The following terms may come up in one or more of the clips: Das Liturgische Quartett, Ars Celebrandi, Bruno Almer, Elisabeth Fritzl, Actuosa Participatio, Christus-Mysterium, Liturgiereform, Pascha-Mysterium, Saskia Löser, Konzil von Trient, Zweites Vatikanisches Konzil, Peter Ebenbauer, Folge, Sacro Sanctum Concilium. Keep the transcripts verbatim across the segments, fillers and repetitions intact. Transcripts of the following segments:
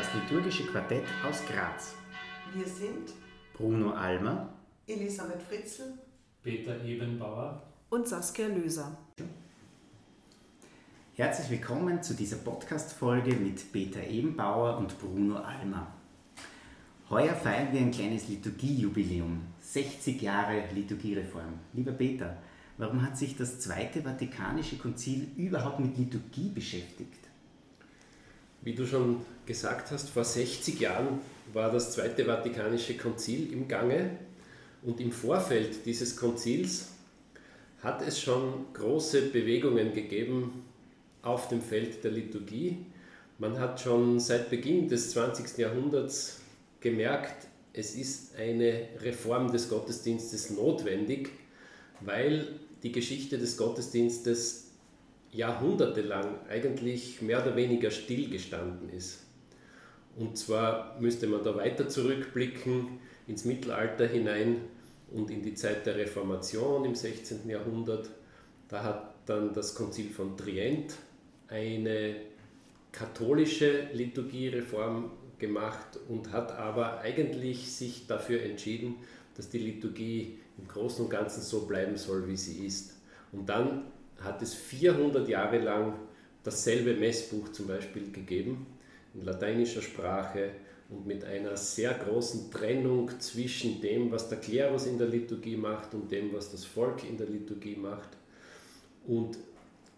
Das Liturgische Quartett aus Graz. Wir sind Bruno Almer, Elisabeth Fritzl, Peter Ebenbauer und Saskia Löser. Herzlich willkommen zu dieser Podcast-Folge mit Peter Ebenbauer und Bruno Almer. Heuer feiern wir ein kleines Liturgiejubiläum, sechzig Jahre Liturgiereform. Lieber Peter, warum hat sich das Zweite Vatikanische Konzil überhaupt mit Liturgie beschäftigt? Wie du schon gesagt hast, vor sechzig Jahren war das Zweite Vatikanische Konzil im Gange und im Vorfeld dieses Konzils hat es schon große Bewegungen gegeben auf dem Feld der Liturgie. Man hat schon seit Beginn des zwanzigsten Jahrhunderts gemerkt, es ist eine Reform des Gottesdienstes notwendig, weil die Geschichte des Gottesdienstes jahrhundertelang eigentlich mehr oder weniger stillgestanden ist. Und zwar müsste man da weiter zurückblicken, ins Mittelalter hinein und in die Zeit der Reformation im sechzehnten Jahrhundert. Da hat dann das Konzil von Trient eine katholische Liturgiereform gemacht und hat aber eigentlich sich dafür entschieden, dass die Liturgie im Großen und Ganzen so bleiben soll, wie sie ist. Und dann hat es vierhundert Jahre lang dasselbe Messbuch zum Beispiel gegeben, in lateinischer Sprache und mit einer sehr großen Trennung zwischen dem, was der Klerus in der Liturgie macht und dem, was das Volk in der Liturgie macht. Und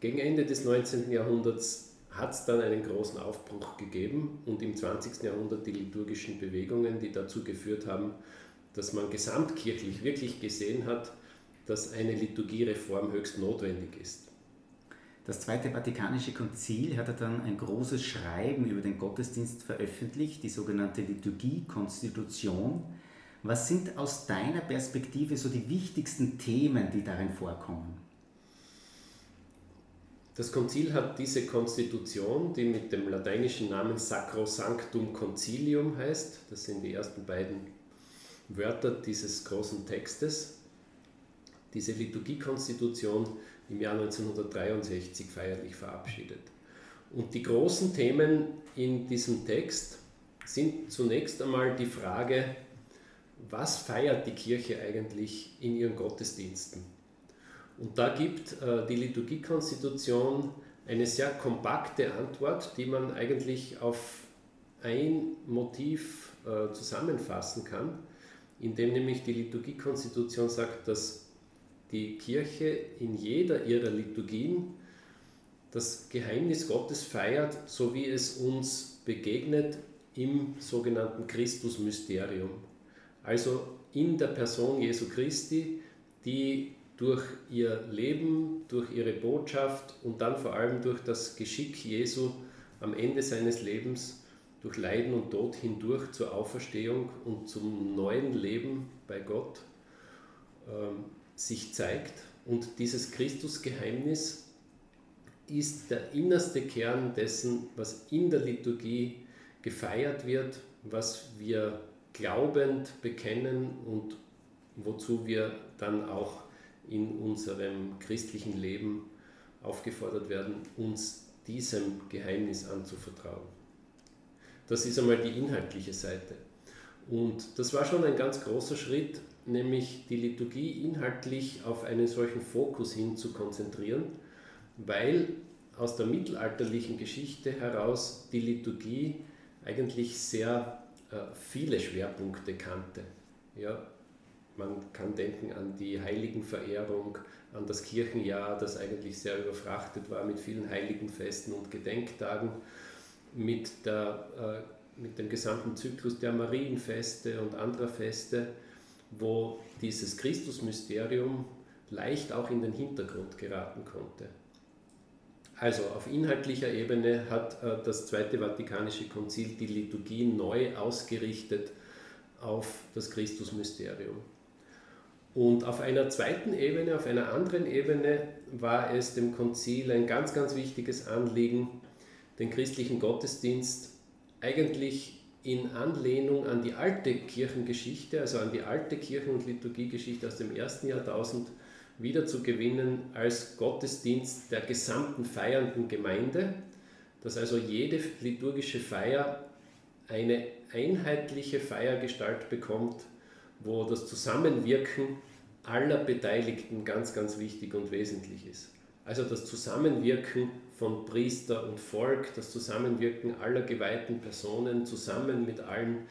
gegen Ende des neunzehnten Jahrhunderts hat es dann einen großen Aufbruch gegeben und im zwanzigsten Jahrhundert die liturgischen Bewegungen, die dazu geführt haben, dass man gesamtkirchlich wirklich gesehen hat, dass eine Liturgiereform höchst notwendig ist. Das Zweite Vatikanische Konzil hatte dann ein großes Schreiben über den Gottesdienst veröffentlicht, die sogenannte Liturgiekonstitution. Was sind aus deiner Perspektive so die wichtigsten Themen, die darin vorkommen? Das Konzil hat diese Konstitution, die mit dem lateinischen Namen Sacro Sanctum Concilium heißt, das sind die ersten beiden Wörter dieses großen Textes, diese Liturgiekonstitution im Jahr neunzehnhundertdreiundsechzig feierlich verabschiedet. Und die großen Themen in diesem Text sind zunächst einmal die Frage, was feiert die Kirche eigentlich in ihren Gottesdiensten? Und da gibt äh, die Liturgiekonstitution eine sehr kompakte Antwort, die man eigentlich auf ein Motiv äh, zusammenfassen kann, indem nämlich die Liturgiekonstitution sagt, dass die Kirche in jeder ihrer Liturgien das Geheimnis Gottes feiert, so wie es uns begegnet im sogenannten Christus-Mysterium. Also in der Person Jesu Christi, die durch ihr Leben, durch ihre Botschaft und dann vor allem durch das Geschick Jesu am Ende seines Lebens, durch Leiden und Tod hindurch zur Auferstehung und zum neuen Leben bei Gott ähm, sich zeigt. Und dieses Christusgeheimnis ist der innerste Kern dessen, was in der Liturgie gefeiert wird, was wir glaubend bekennen und wozu wir dann auch in unserem christlichen Leben aufgefordert werden, uns diesem Geheimnis anzuvertrauen. Das ist einmal die inhaltliche Seite. Und das war schon ein ganz großer Schritt, nämlich die Liturgie inhaltlich auf einen solchen Fokus hin zu konzentrieren, weil aus der mittelalterlichen Geschichte heraus die Liturgie eigentlich sehr äh, viele Schwerpunkte kannte. Ja, man kann denken an die Heiligenverehrung, an das Kirchenjahr, das eigentlich sehr überfrachtet war mit vielen Heiligenfesten und Gedenktagen, mit, der, äh, mit dem gesamten Zyklus der Marienfeste und anderer Feste, wo dieses Christusmysterium leicht auch in den Hintergrund geraten konnte. Also auf inhaltlicher Ebene hat äh, das Zweite Vatikanische Konzil die Liturgie neu ausgerichtet auf das Christusmysterium. Und auf einer zweiten Ebene, auf einer anderen Ebene war es dem Konzil ein ganz, ganz wichtiges Anliegen, den christlichen Gottesdienst eigentlich in Anlehnung an die alte Kirchengeschichte, also an die alte Kirchen- und Liturgiegeschichte aus dem ersten Jahrtausend wiederzugewinnen als Gottesdienst der gesamten feiernden Gemeinde, dass also jede liturgische Feier eine einheitliche Feiergestalt bekommt, wo das Zusammenwirken aller Beteiligten ganz, ganz wichtig und wesentlich ist. Also das Zusammenwirken von Priester und Volk, das Zusammenwirken aller geweihten Personen zusammen mit allen,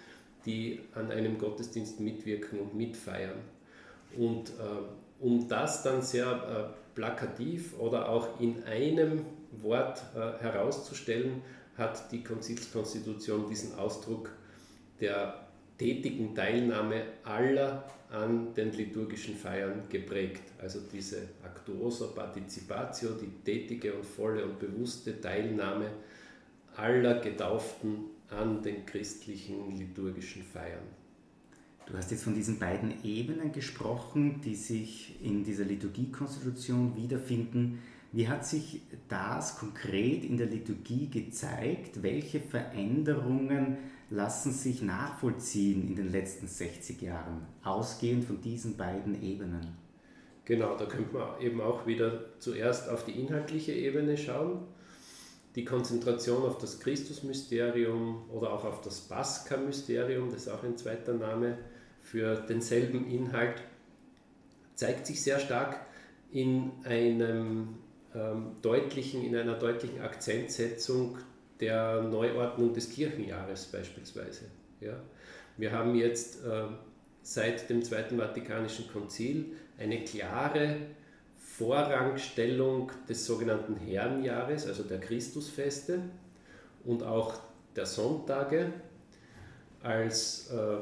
die an einem Gottesdienst mitwirken und mitfeiern. Und äh, um das dann sehr äh, plakativ oder auch in einem Wort äh, herauszustellen, hat die Konzilskonstitution diesen Ausdruck der tätigen Teilnahme aller an den liturgischen Feiern geprägt. Also diese Actuosa Participatio, die tätige und volle und bewusste Teilnahme aller Getauften an den christlichen liturgischen Feiern. Du hast jetzt von diesen beiden Ebenen gesprochen, die sich in dieser Liturgiekonstitution wiederfinden. Wie hat sich das konkret in der Liturgie gezeigt? Welche Veränderungen lassen sich nachvollziehen in den letzten sechzig Jahren, ausgehend von diesen beiden Ebenen? Genau, da könnte man eben auch wieder zuerst auf die inhaltliche Ebene schauen. Die Konzentration auf das Christus-Mysterium oder auch auf das Pascha-Mysterium, das ist auch ein zweiter Name für denselben Inhalt, zeigt sich sehr stark in einem ähm, deutlichen, in einer deutlichen Akzentsetzung der Neuordnung des Kirchenjahres beispielsweise. Ja? Wir haben jetzt äh, seit dem Zweiten Vatikanischen Konzil eine klare Vorrangstellung des sogenannten Herrenjahres, also der Christusfeste und auch der Sonntage als äh,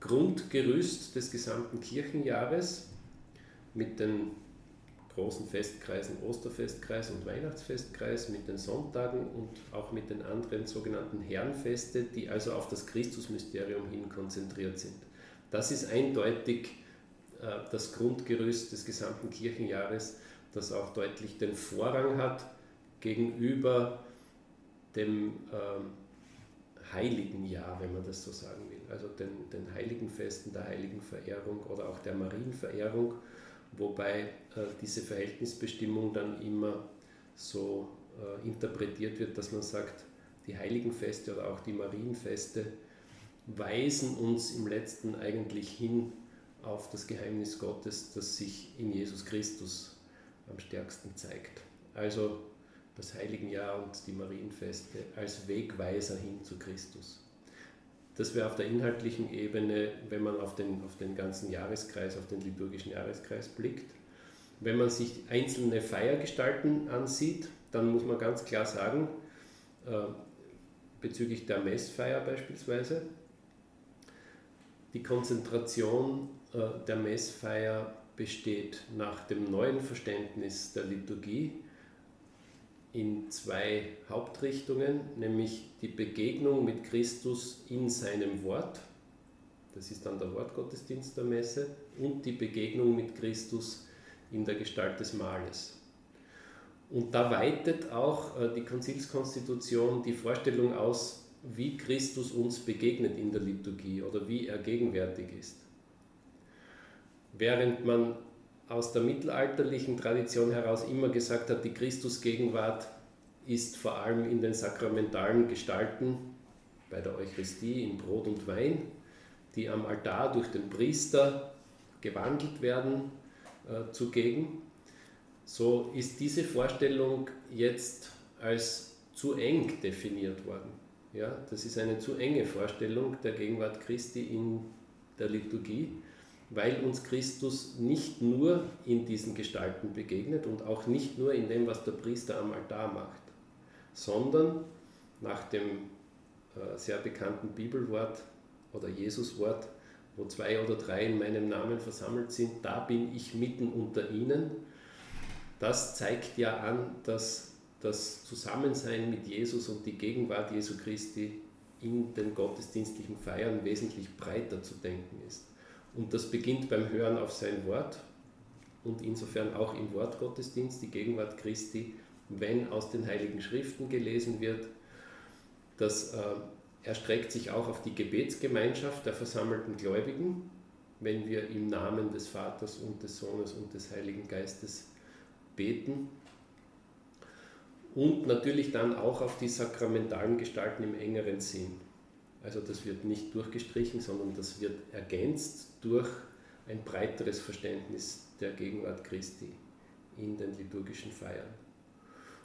Grundgerüst des gesamten Kirchenjahres mit den großen Festkreisen, Osterfestkreis und Weihnachtsfestkreis, mit den Sonntagen und auch mit den anderen sogenannten Herrenfeste, die also auf das Christusmysterium hin konzentriert sind. Das ist eindeutig äh, das Grundgerüst des gesamten Kirchenjahres, das auch deutlich den Vorrang hat gegenüber dem äh, Heiligen Jahr, wenn man das so sagen will, also den, den Heiligen Festen, der Heiligen Verehrung oder auch der Marienverehrung, wobei äh, diese Verhältnisbestimmung dann immer so äh, interpretiert wird, dass man sagt, die Heiligenfeste oder auch die Marienfeste weisen uns im Letzten eigentlich hin auf das Geheimnis Gottes, das sich in Jesus Christus am stärksten zeigt. Also das Heiligenjahr und die Marienfeste als Wegweiser hin zu Christus. Das wäre auf der inhaltlichen Ebene, wenn man auf den, auf den ganzen Jahreskreis, auf den liturgischen Jahreskreis blickt. Wenn man sich einzelne Feiergestalten ansieht, dann muss man ganz klar sagen, äh, bezüglich der Messfeier beispielsweise, die Konzentration äh, der Messfeier besteht nach dem neuen Verständnis der Liturgie in zwei Hauptrichtungen, nämlich die Begegnung mit Christus in seinem Wort, das ist dann der Wortgottesdienst der Messe, und die Begegnung mit Christus in der Gestalt des Mahles. Und da weitet auch die Konzilskonstitution die Vorstellung aus, wie Christus uns begegnet in der Liturgie oder wie er gegenwärtig ist. Während man aus der mittelalterlichen Tradition heraus immer gesagt hat, die Christusgegenwart ist vor allem in den sakramentalen Gestalten, bei der Eucharistie, in Brot und Wein, die am Altar durch den Priester gewandelt werden, äh, zugegen. So ist diese Vorstellung jetzt als zu eng definiert worden. Ja, das ist eine zu enge Vorstellung der Gegenwart Christi in der Liturgie, weil uns Christus nicht nur in diesen Gestalten begegnet und auch nicht nur in dem, was der Priester am Altar macht, sondern nach dem sehr bekannten Bibelwort oder Jesuswort, wo zwei oder drei in meinem Namen versammelt sind, da bin ich mitten unter ihnen. Das zeigt ja an, dass das Zusammensein mit Jesus und die Gegenwart Jesu Christi in den gottesdienstlichen Feiern wesentlich breiter zu denken ist. Und das beginnt beim Hören auf sein Wort und insofern auch im Wortgottesdienst, die Gegenwart Christi, wenn aus den Heiligen Schriften gelesen wird. Das äh, erstreckt sich auch auf die Gebetsgemeinschaft der versammelten Gläubigen, wenn wir im Namen des Vaters und des Sohnes und des Heiligen Geistes beten. Und natürlich dann auch auf die sakramentalen Gestalten im engeren Sinn. Also das wird nicht durchgestrichen, sondern das wird ergänzt durch ein breiteres Verständnis der Gegenwart Christi in den liturgischen Feiern.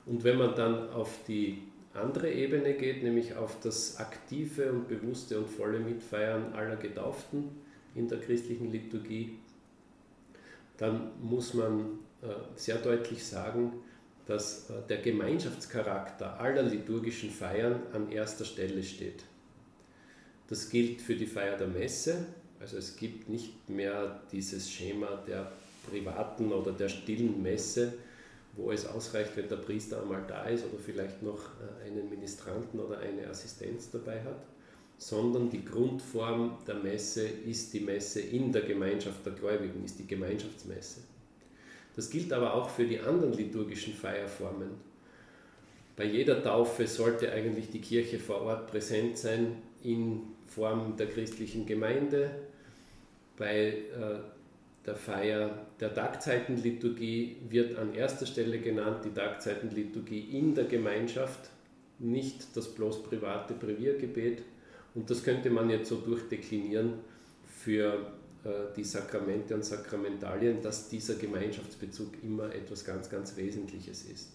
Und wenn man dann auf die andere Ebene geht, nämlich auf das aktive und bewusste und volle Mitfeiern aller Getauften in der christlichen Liturgie, dann muss man sehr deutlich sagen, dass der Gemeinschaftscharakter aller liturgischen Feiern an erster Stelle steht. Das gilt für die Feier der Messe, also es gibt nicht mehr dieses Schema der privaten oder der stillen Messe, wo es ausreicht, wenn der Priester einmal da ist oder vielleicht noch einen Ministranten oder eine Assistenz dabei hat, sondern die Grundform der Messe ist die Messe in der Gemeinschaft der Gläubigen, ist die Gemeinschaftsmesse. Das gilt aber auch für die anderen liturgischen Feierformen. Bei jeder Taufe sollte eigentlich die Kirche vor Ort präsent sein in Form der christlichen Gemeinde, bei äh, der Feier der Tagzeitenliturgie wird an erster Stelle genannt, die Tagzeitenliturgie in der Gemeinschaft, nicht das bloß private Breviergebet. Und das könnte man jetzt so durchdeklinieren für äh, die Sakramente und Sakramentalien, dass dieser Gemeinschaftsbezug immer etwas ganz, ganz Wesentliches ist.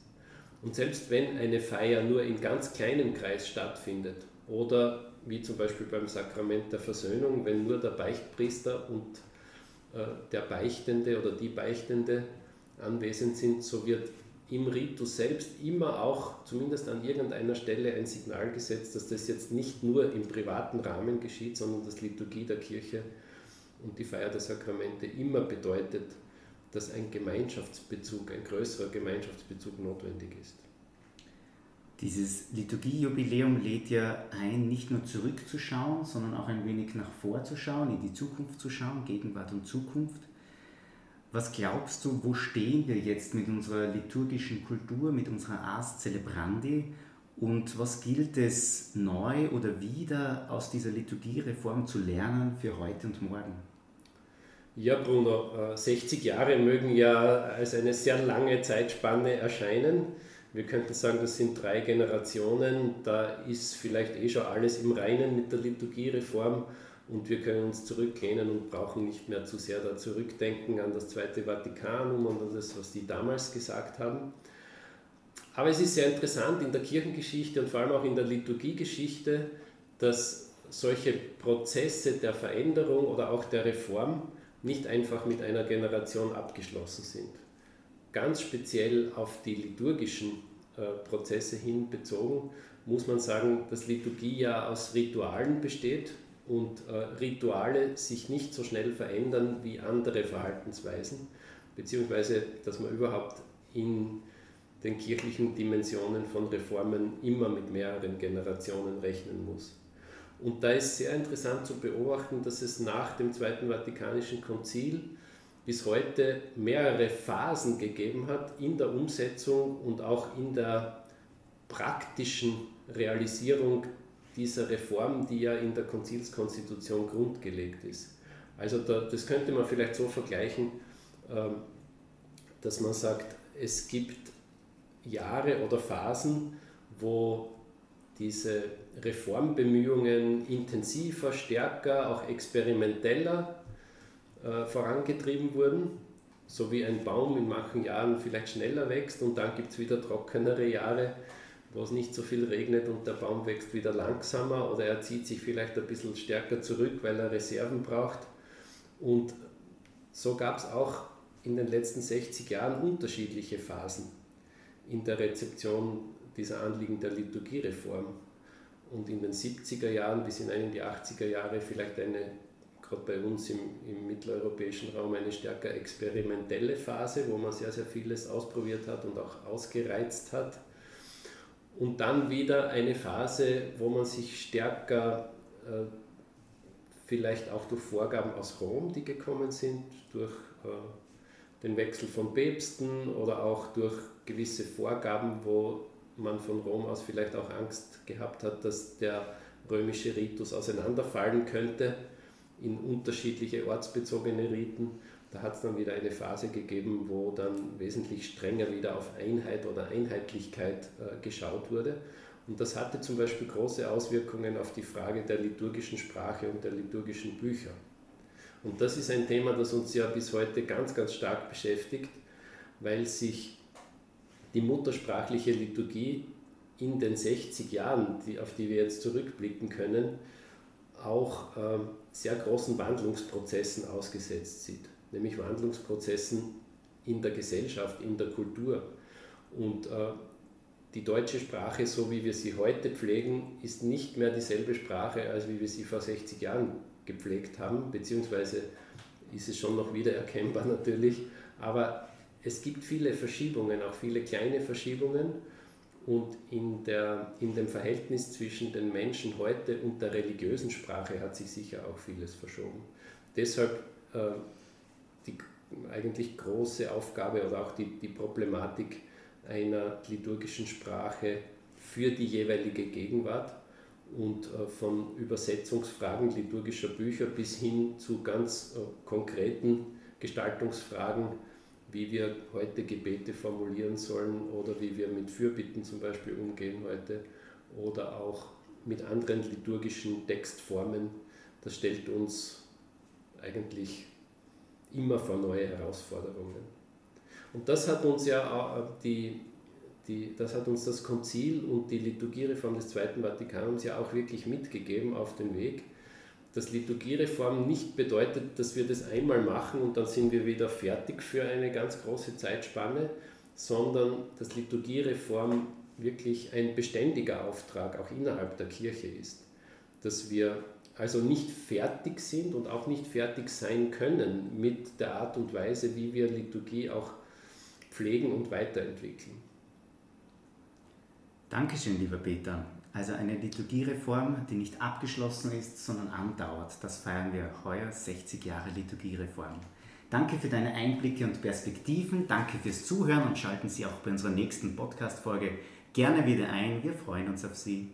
Und selbst wenn eine Feier nur in ganz kleinem Kreis stattfindet oder wie zum Beispiel beim Sakrament der Versöhnung, wenn nur der Beichtpriester und der Beichtende oder die Beichtende anwesend sind, so wird im Ritus selbst immer auch zumindest an irgendeiner Stelle ein Signal gesetzt, dass das jetzt nicht nur im privaten Rahmen geschieht, sondern dass Liturgie der Kirche und die Feier der Sakramente immer bedeutet, dass ein Gemeinschaftsbezug, ein größerer Gemeinschaftsbezug notwendig ist. Dieses Liturgiejubiläum lädt ja ein, nicht nur zurückzuschauen, sondern auch ein wenig nach vorzuschauen, in die Zukunft zu schauen, Gegenwart und Zukunft. Was glaubst du, wo stehen wir jetzt mit unserer liturgischen Kultur, mit unserer Ars Celebrandi und was gilt es neu oder wieder aus dieser Liturgiereform zu lernen für heute und morgen? Ja, Bruno, sechzig Jahre mögen ja als eine sehr lange Zeitspanne erscheinen. Wir könnten sagen, das sind drei Generationen, da ist vielleicht eh schon alles im Reinen mit der Liturgiereform und wir können uns zurücklehnen und brauchen nicht mehr zu sehr da zurückdenken an das Zweite Vatikanum und an das, was die damals gesagt haben. Aber es ist sehr interessant in der Kirchengeschichte und vor allem auch in der Liturgiegeschichte, dass solche Prozesse der Veränderung oder auch der Reform nicht einfach mit einer Generation abgeschlossen sind. Ganz speziell auf die liturgischen äh, Prozesse hin bezogen, muss man sagen, dass Liturgie ja aus Ritualen besteht und äh, Rituale sich nicht so schnell verändern wie andere Verhaltensweisen, beziehungsweise dass man überhaupt in den kirchlichen Dimensionen von Reformen immer mit mehreren Generationen rechnen muss. Und da ist sehr interessant zu beobachten, dass es nach dem Zweiten Vatikanischen Konzil bis heute mehrere Phasen gegeben hat in der Umsetzung und auch in der praktischen Realisierung dieser Reform, die ja in der Konzilskonstitution grundgelegt ist. Also da, das könnte man vielleicht so vergleichen, dass man sagt, es gibt Jahre oder Phasen, wo diese Reformbemühungen intensiver, stärker, auch experimenteller vorangetrieben wurden, so wie ein Baum in manchen Jahren vielleicht schneller wächst und dann gibt es wieder trockenere Jahre, wo es nicht so viel regnet und der Baum wächst wieder langsamer oder er zieht sich vielleicht ein bisschen stärker zurück, weil er Reserven braucht. Und so gab es auch in den letzten sechzig Jahren unterschiedliche Phasen in der Rezeption dieser Anliegen der Liturgiereform und in den siebziger Jahren bis hinein in die achtziger Jahre vielleicht eine gerade bei uns im, im mitteleuropäischen Raum eine stärker experimentelle Phase, wo man sehr, sehr vieles ausprobiert hat und auch ausgereizt hat. Und dann wieder eine Phase, wo man sich stärker äh, vielleicht auch durch Vorgaben aus Rom, die gekommen sind, durch äh, den Wechsel von Päpsten oder auch durch gewisse Vorgaben, wo man von Rom aus vielleicht auch Angst gehabt hat, dass der römische Ritus auseinanderfallen könnte in unterschiedliche ortsbezogene Riten. Da hat es dann wieder eine Phase gegeben, wo dann wesentlich strenger wieder auf Einheit oder Einheitlichkeit äh, geschaut wurde. Und das hatte zum Beispiel große Auswirkungen auf die Frage der liturgischen Sprache und der liturgischen Bücher. Und das ist ein Thema, das uns ja bis heute ganz, ganz stark beschäftigt, weil sich die muttersprachliche Liturgie in den sechzig Jahren, die, auf die wir jetzt zurückblicken können, auch äh, sehr großen Wandlungsprozessen ausgesetzt sieht. Nämlich Wandlungsprozessen in der Gesellschaft, in der Kultur. Und äh, die deutsche Sprache, so wie wir sie heute pflegen, ist nicht mehr dieselbe Sprache, als wie wir sie vor sechzig Jahren gepflegt haben, beziehungsweise ist es schon noch wieder erkennbar natürlich, aber es gibt viele Verschiebungen, auch viele kleine Verschiebungen, und in, der, in dem Verhältnis zwischen den Menschen heute und der religiösen Sprache hat sich sicher auch vieles verschoben. Deshalb äh, die eigentlich große Aufgabe oder auch die, die Problematik einer liturgischen Sprache für die jeweilige Gegenwart und äh, von Übersetzungsfragen liturgischer Bücher bis hin zu ganz äh, konkreten Gestaltungsfragen, wie wir heute Gebete formulieren sollen oder wie wir mit Fürbitten zum Beispiel umgehen heute oder auch mit anderen liturgischen Textformen. Das stellt uns eigentlich immer vor neue Herausforderungen. Und das hat uns ja die, die, das hat uns das Konzil und die Liturgiereform des Zweiten Vatikanums ja auch wirklich mitgegeben auf den Weg, dass Liturgiereform nicht bedeutet, dass wir das einmal machen und dann sind wir wieder fertig für eine ganz große Zeitspanne, sondern dass Liturgiereform wirklich ein beständiger Auftrag auch innerhalb der Kirche ist. Dass wir also nicht fertig sind und auch nicht fertig sein können mit der Art und Weise, wie wir Liturgie auch pflegen und weiterentwickeln. Dankeschön, lieber Peter. Also eine Liturgiereform, die nicht abgeschlossen ist, sondern andauert. Das feiern wir heuer, sechzig Jahre Liturgiereform. Danke für deine Einblicke und Perspektiven, danke fürs Zuhören und schalten Sie auch bei unserer nächsten Podcast-Folge gerne wieder ein. Wir freuen uns auf Sie.